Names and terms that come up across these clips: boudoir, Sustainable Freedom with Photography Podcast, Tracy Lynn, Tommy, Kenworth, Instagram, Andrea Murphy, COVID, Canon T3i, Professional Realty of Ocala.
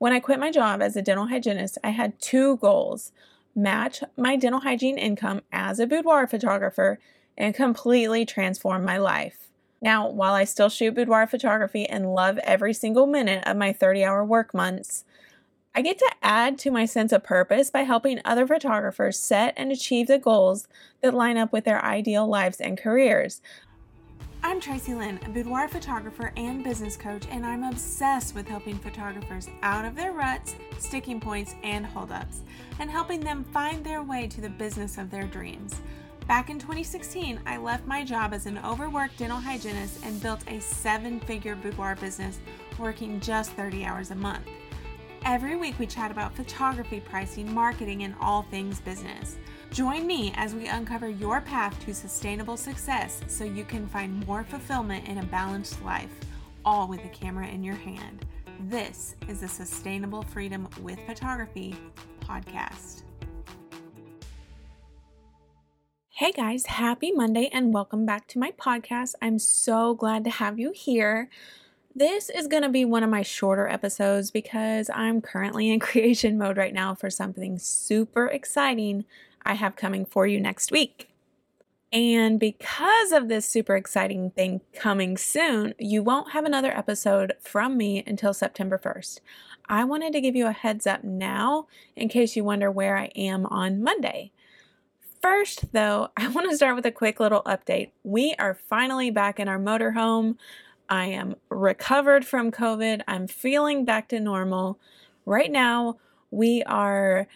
When I quit my job as a dental hygienist, I had two goals: match my dental hygiene income as a boudoir photographer and completely transform my life. Now, while I still shoot boudoir photography and love every single minute of my 30-hour work months, I get to add to my sense of purpose by helping other photographers set and achieve the goals that line up with their ideal lives and careers. I'm Tracy Lynn, a boudoir photographer and business coach, and I'm obsessed with helping photographers out of their ruts, sticking points, and holdups, and helping them find their way to the business of their dreams. Back in 2016, I left my job as an overworked dental hygienist and built a seven-figure boudoir business working just 30 hours a month. Every week we chat about photography, pricing, marketing, and all things business. Join me as we uncover your path to sustainable success so you can find more fulfillment in a balanced life, all with a camera in your hand. This is the Sustainable Freedom with Photography podcast. Hey guys, happy Monday and welcome back to my podcast. I'm so glad to have you here. This is going to be one of my shorter episodes because I'm currently in creation mode right now for something super exciting I have coming for you next week. And because of this super exciting thing coming soon, you won't have another episode from me until September 1st. I wanted to give you a heads up now in case you wonder where I am on Monday. First, though, I want to start with a quick little update. We are finally back in our motorhome. I am recovered from COVID. I'm feeling back to normal. Right now, we are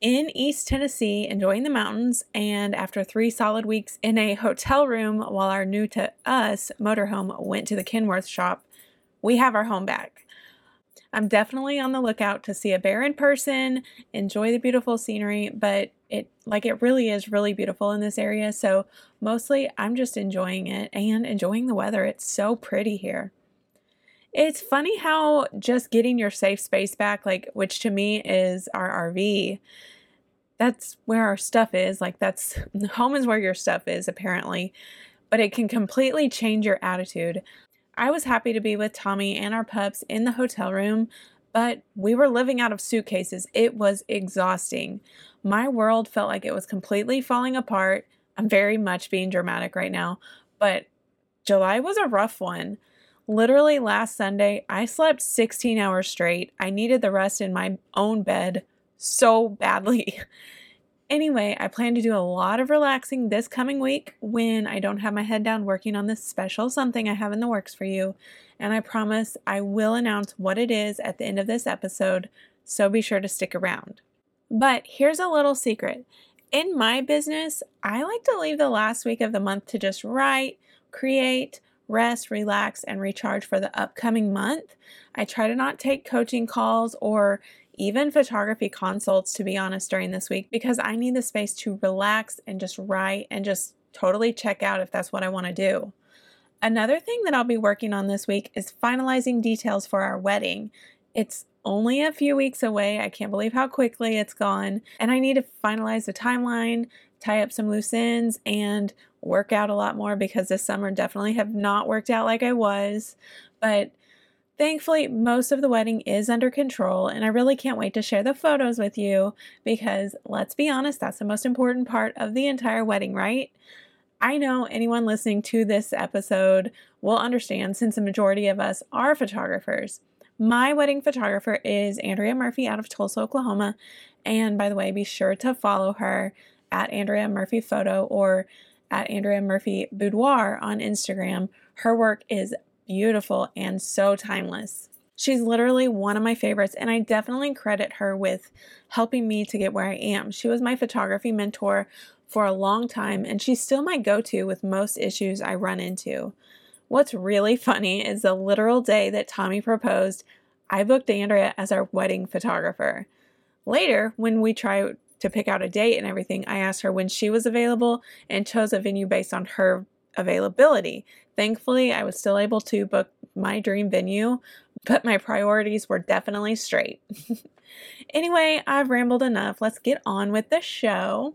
in East Tennessee, enjoying the mountains, and after 3 solid weeks in a hotel room while our new-to-us motorhome went to the Kenworth shop, we have our home back. I'm definitely on the lookout to see a bear in person, enjoy the beautiful scenery, but it really is really beautiful in this area, so mostly I'm just enjoying it and enjoying the weather. It's so pretty here. It's funny how just getting your safe space back, which to me is our RV, that's where our stuff is. Home is where your stuff is, apparently, but it can completely change your attitude. I was happy to be with Tommy and our pups in the hotel room, but we were living out of suitcases. It was exhausting. My world felt like it was completely falling apart. I'm very much being dramatic right now, but July was a rough one. Literally last Sunday, I slept 16 hours straight. I needed the rest in my own bed so badly. Anyway, I plan to do a lot of relaxing this coming week when I don't have my head down working on this special something I have in the works for you. And I promise I will announce what it is at the end of this episode, so be sure to stick around. But here's a little secret. In my business, I like to leave the last week of the month to just write, create, rest, relax, and recharge for the upcoming month. I try to not take coaching calls or even photography consults, to be honest, during this week, because I need the space to relax and just write and just totally check out if that's what I want to do. Another thing that I'll be working on this week is finalizing details for our wedding. It's only a few weeks away. I can't believe how quickly it's gone. And I need to finalize the timeline, tie up some loose ends, and work out a lot more because this summer definitely have not worked out like I was. But thankfully, most of the wedding is under control, and I really can't wait to share the photos with you because, let's be honest, that's the most important part of the entire wedding, right? I know anyone listening to this episode will understand since the majority of us are photographers. My wedding photographer is Andrea Murphy out of Tulsa, Oklahoma, and by the way, be sure to follow her at Andrea Murphy Photo or at Andrea Murphy Boudoir on Instagram. Her work is beautiful and so timeless. She's literally one of my favorites, and I definitely credit her with helping me to get where I am. She was my photography mentor for a long time, and she's still my go-to with most issues I run into. What's really funny is the literal day that Tommy proposed, I booked Andrea as our wedding photographer. Later, when we tried to pick out a date and everything, I asked her when she was available and chose a venue based on her availability. Thankfully, I was still able to book my dream venue, but my priorities were definitely straight. Anyway, I've rambled enough. Let's get on with the show.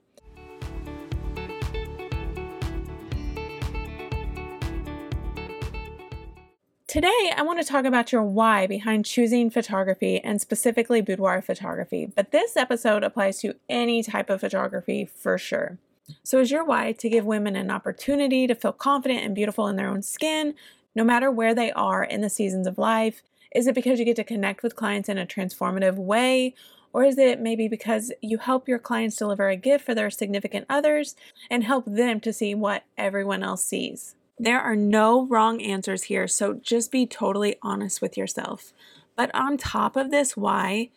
Today, I want to talk about your why behind choosing photography and specifically boudoir photography, but this episode applies to any type of photography for sure. So is your why to give women an opportunity to feel confident and beautiful in their own skin, no matter where they are in the seasons of life? Is it because you get to connect with clients in a transformative way? Or is it maybe because you help your clients deliver a gift for their significant others and help them to see what everyone else sees? There are no wrong answers here, so just be totally honest with yourself. But on top of this why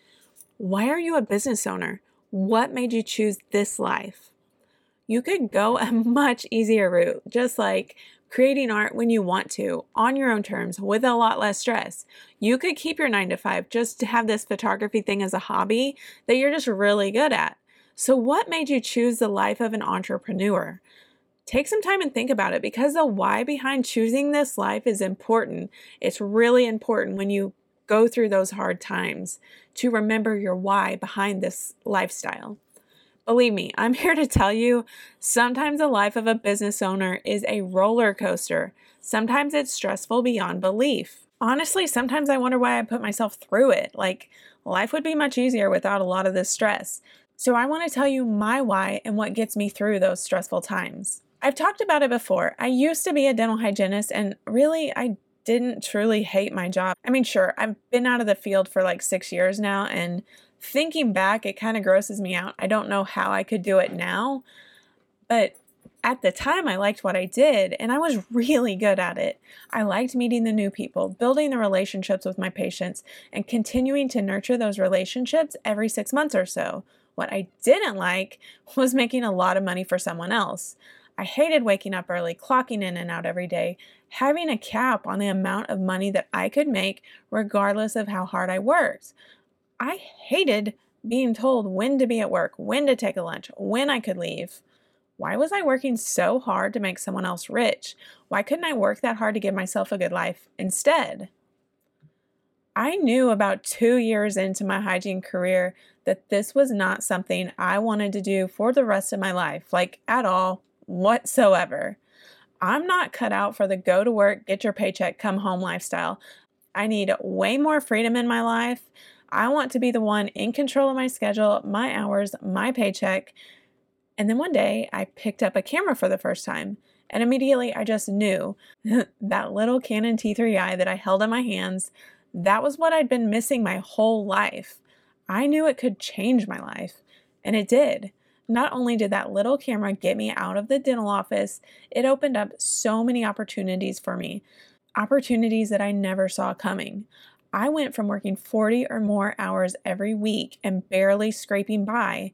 are you a business owner? What made you choose this life? You could go a much easier route, just like creating art when you want to, on your own terms, with a lot less stress. You could keep your 9-to-5 just to have this photography thing as a hobby that you're just really good at. So what made you choose the life of an entrepreneur? Take some time and think about it, because the why behind choosing this life is important. It's really important when you go through those hard times to remember your why behind this lifestyle. Believe me, I'm here to tell you, sometimes the life of a business owner is a roller coaster. Sometimes it's stressful beyond belief. Honestly, sometimes I wonder why I put myself through it. Like, life would be much easier without a lot of this stress. So I want to tell you my why and what gets me through those stressful times. I've talked about it before. I used to be a dental hygienist, and really, I didn't truly hate my job. I mean, sure, I've been out of the field for like 6 years now, and thinking back, it kind of grosses me out. I don't know how I could do it now, but at the time, I liked what I did, and I was really good at it. I liked meeting the new people, building the relationships with my patients, and continuing to nurture those relationships every 6 months or so. What I didn't like was making a lot of money for someone else. I hated waking up early, clocking in and out every day, having a cap on the amount of money that I could make regardless of how hard I worked. I hated being told when to be at work, when to take a lunch, when I could leave. Why was I working so hard to make someone else rich? Why couldn't I work that hard to give myself a good life instead? I knew about 2 years into my hygiene career that this was not something I wanted to do for the rest of my life, like at all, whatsoever. I'm not cut out for the go to work, get your paycheck, come home lifestyle. I need way more freedom in my life. I want to be the one in control of my schedule, my hours, my paycheck. And then one day I picked up a camera for the first time, and immediately I just knew that little Canon T3i that I held in my hands, that was what I'd been missing my whole life. I knew it could change my life, and it did. Not only did that little camera get me out of the dental office, it opened up so many opportunities for me, opportunities that I never saw coming. I went from working 40 or more hours every week and barely scraping by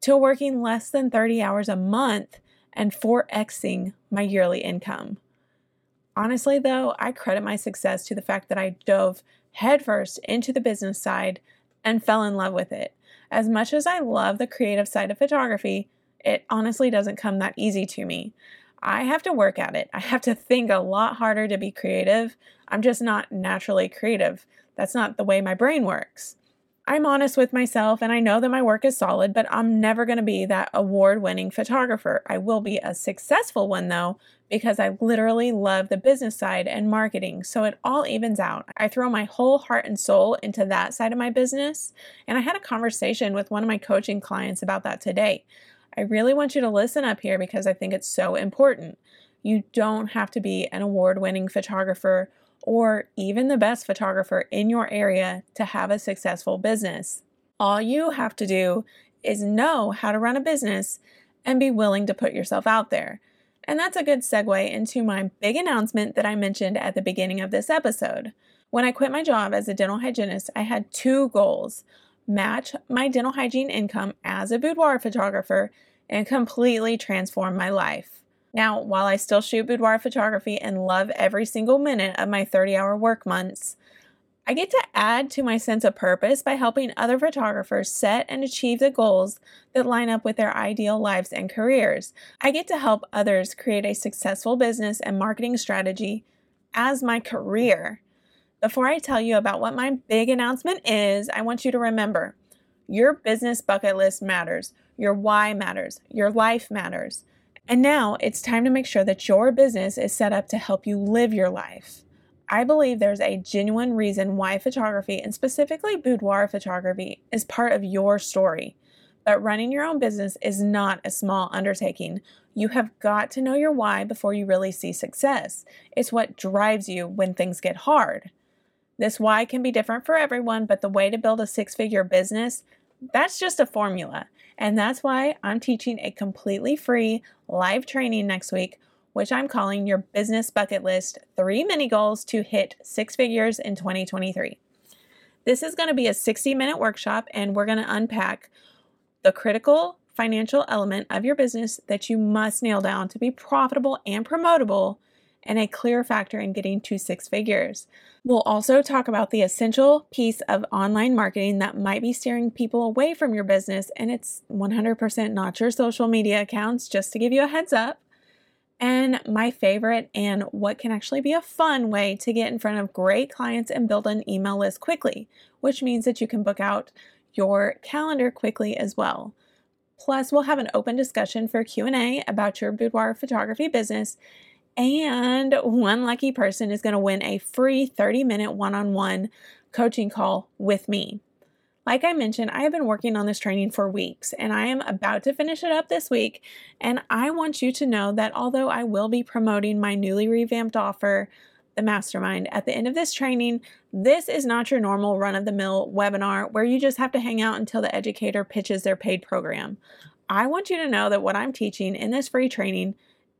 to working less than 30 hours a month and 4Xing my yearly income. Honestly, though, I credit my success to the fact that I dove headfirst into the business side and fell in love with it. As much as I love the creative side of photography, it honestly doesn't come that easy to me. I have to work at it. I have to think a lot harder to be creative. I'm just not naturally creative. That's not the way my brain works. I'm honest with myself, and I know that my work is solid, but I'm never going to be that award-winning photographer. I will be a successful one, though, because I literally love the business side and marketing, so it all evens out. I throw my whole heart and soul into that side of my business, and I had a conversation with one of my coaching clients about that today. I really want you to listen up here because I think it's so important. You don't have to be an award-winning photographer or even the best photographer in your area to have a successful business. All you have to do is know how to run a business and be willing to put yourself out there. And that's a good segue into my big announcement that I mentioned at the beginning of this episode. When I quit my job as a dental hygienist, I had 2 goals: match my dental hygiene income as a boudoir photographer and completely transform my life. Now, while I still shoot boudoir photography and love every single minute of my 30-hour work months, I get to add to my sense of purpose by helping other photographers set and achieve the goals that line up with their ideal lives and careers. I get to help others create a successful business and marketing strategy as my career. Before I tell you about what my big announcement is, I want you to remember, your business bucket list matters, your why matters, your life matters. And now it's time to make sure that your business is set up to help you live your life. I believe there's a genuine reason why photography, and specifically boudoir photography, is part of your story. But running your own business is not a small undertaking. You have got to know your why before you really see success. It's what drives you when things get hard. This why can be different for everyone, but the way to build a six-figure business, that's just a formula. And that's why I'm teaching a completely free live training next week, which I'm calling Your Business Bucket List, 3 Mini Goals to Hit 6 Figures in 2023. This is going to be a 60-minute workshop, and we're going to unpack the critical financial element of your business that you must nail down to be profitable and promotable, and a clear factor in getting to 6 figures. We'll also talk about the essential piece of online marketing that might be steering people away from your business, and it's 100% not your social media accounts, just to give you a heads up. And my favorite, and what can actually be a fun way to get in front of great clients and build an email list quickly, which means that you can book out your calendar quickly as well. Plus, we'll have an open discussion for Q&A about your boudoir photography business, and one lucky person is going to win a free 30-minute one-on-one coaching call with me. Like I mentioned, I have been working on this training for weeks, and I am about to finish it up this week, and I want you to know that although I will be promoting my newly revamped offer, the Mastermind, at the end of this training, this is not your normal run-of-the-mill webinar where you just have to hang out until the educator pitches their paid program. I want you to know that what I'm teaching in this free training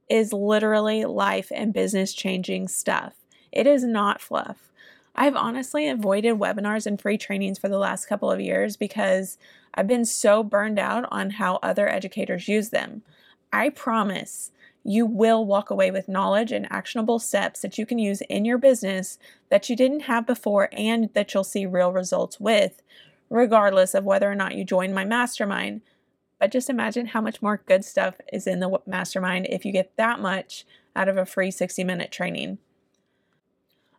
is literally life and business changing stuff. It is not fluff. I've honestly avoided webinars and free trainings for the last couple of years because I've been so burned out on how other educators use them. I promise you will walk away with knowledge and actionable steps that you can use in your business that you didn't have before and that you'll see real results with, regardless of whether or not you join my mastermind. But just imagine how much more good stuff is in the mastermind if you get that much out of a free 60-minute training.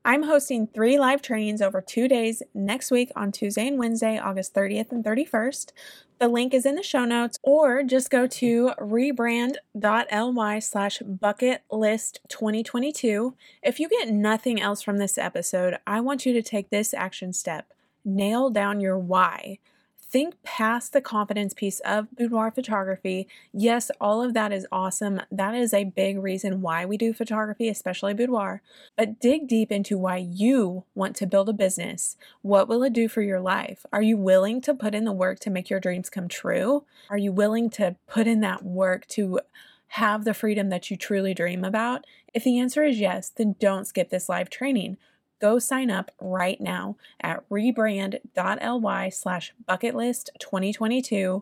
I'm hosting 3 live trainings over 2 days next week on Tuesday and Wednesday, August 30th and 31st. The link is in the show notes, or just go to rebrand.ly/bucketlist2022. If you get nothing else from this episode, I want you to take this action step. Nail down your why. Think past the confidence piece of boudoir photography. Yes, all of that is awesome. That is a big reason why we do photography, especially boudoir. But dig deep into why you want to build a business. What will it do for your life? Are you willing to put in the work to make your dreams come true? Are you willing to put in that work to have the freedom that you truly dream about? If the answer is yes, then don't skip this live training. Go sign up right now at rebrand.ly/bucketlist2022.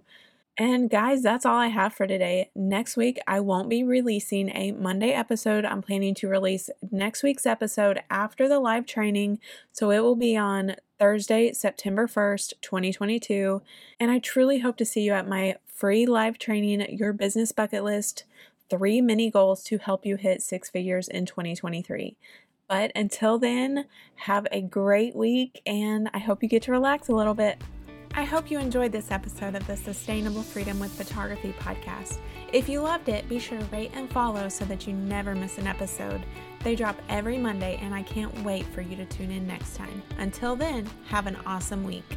And guys, that's all I have for today. Next week, I won't be releasing a Monday episode. I'm planning to release next week's episode after the live training. So it will be on Thursday, September 1st, 2022. And I truly hope to see you at my free live training, Your Business Bucket List, 3 Mini Goals to Help You Hit 6 Figures in 2023. But until then, have a great week, and I hope you get to relax a little bit. I hope you enjoyed this episode of the Sustainable Freedom with Photography podcast. If you loved it, be sure to rate and follow so that you never miss an episode. They drop every Monday, and I can't wait for you to tune in next time. Until then, have an awesome week.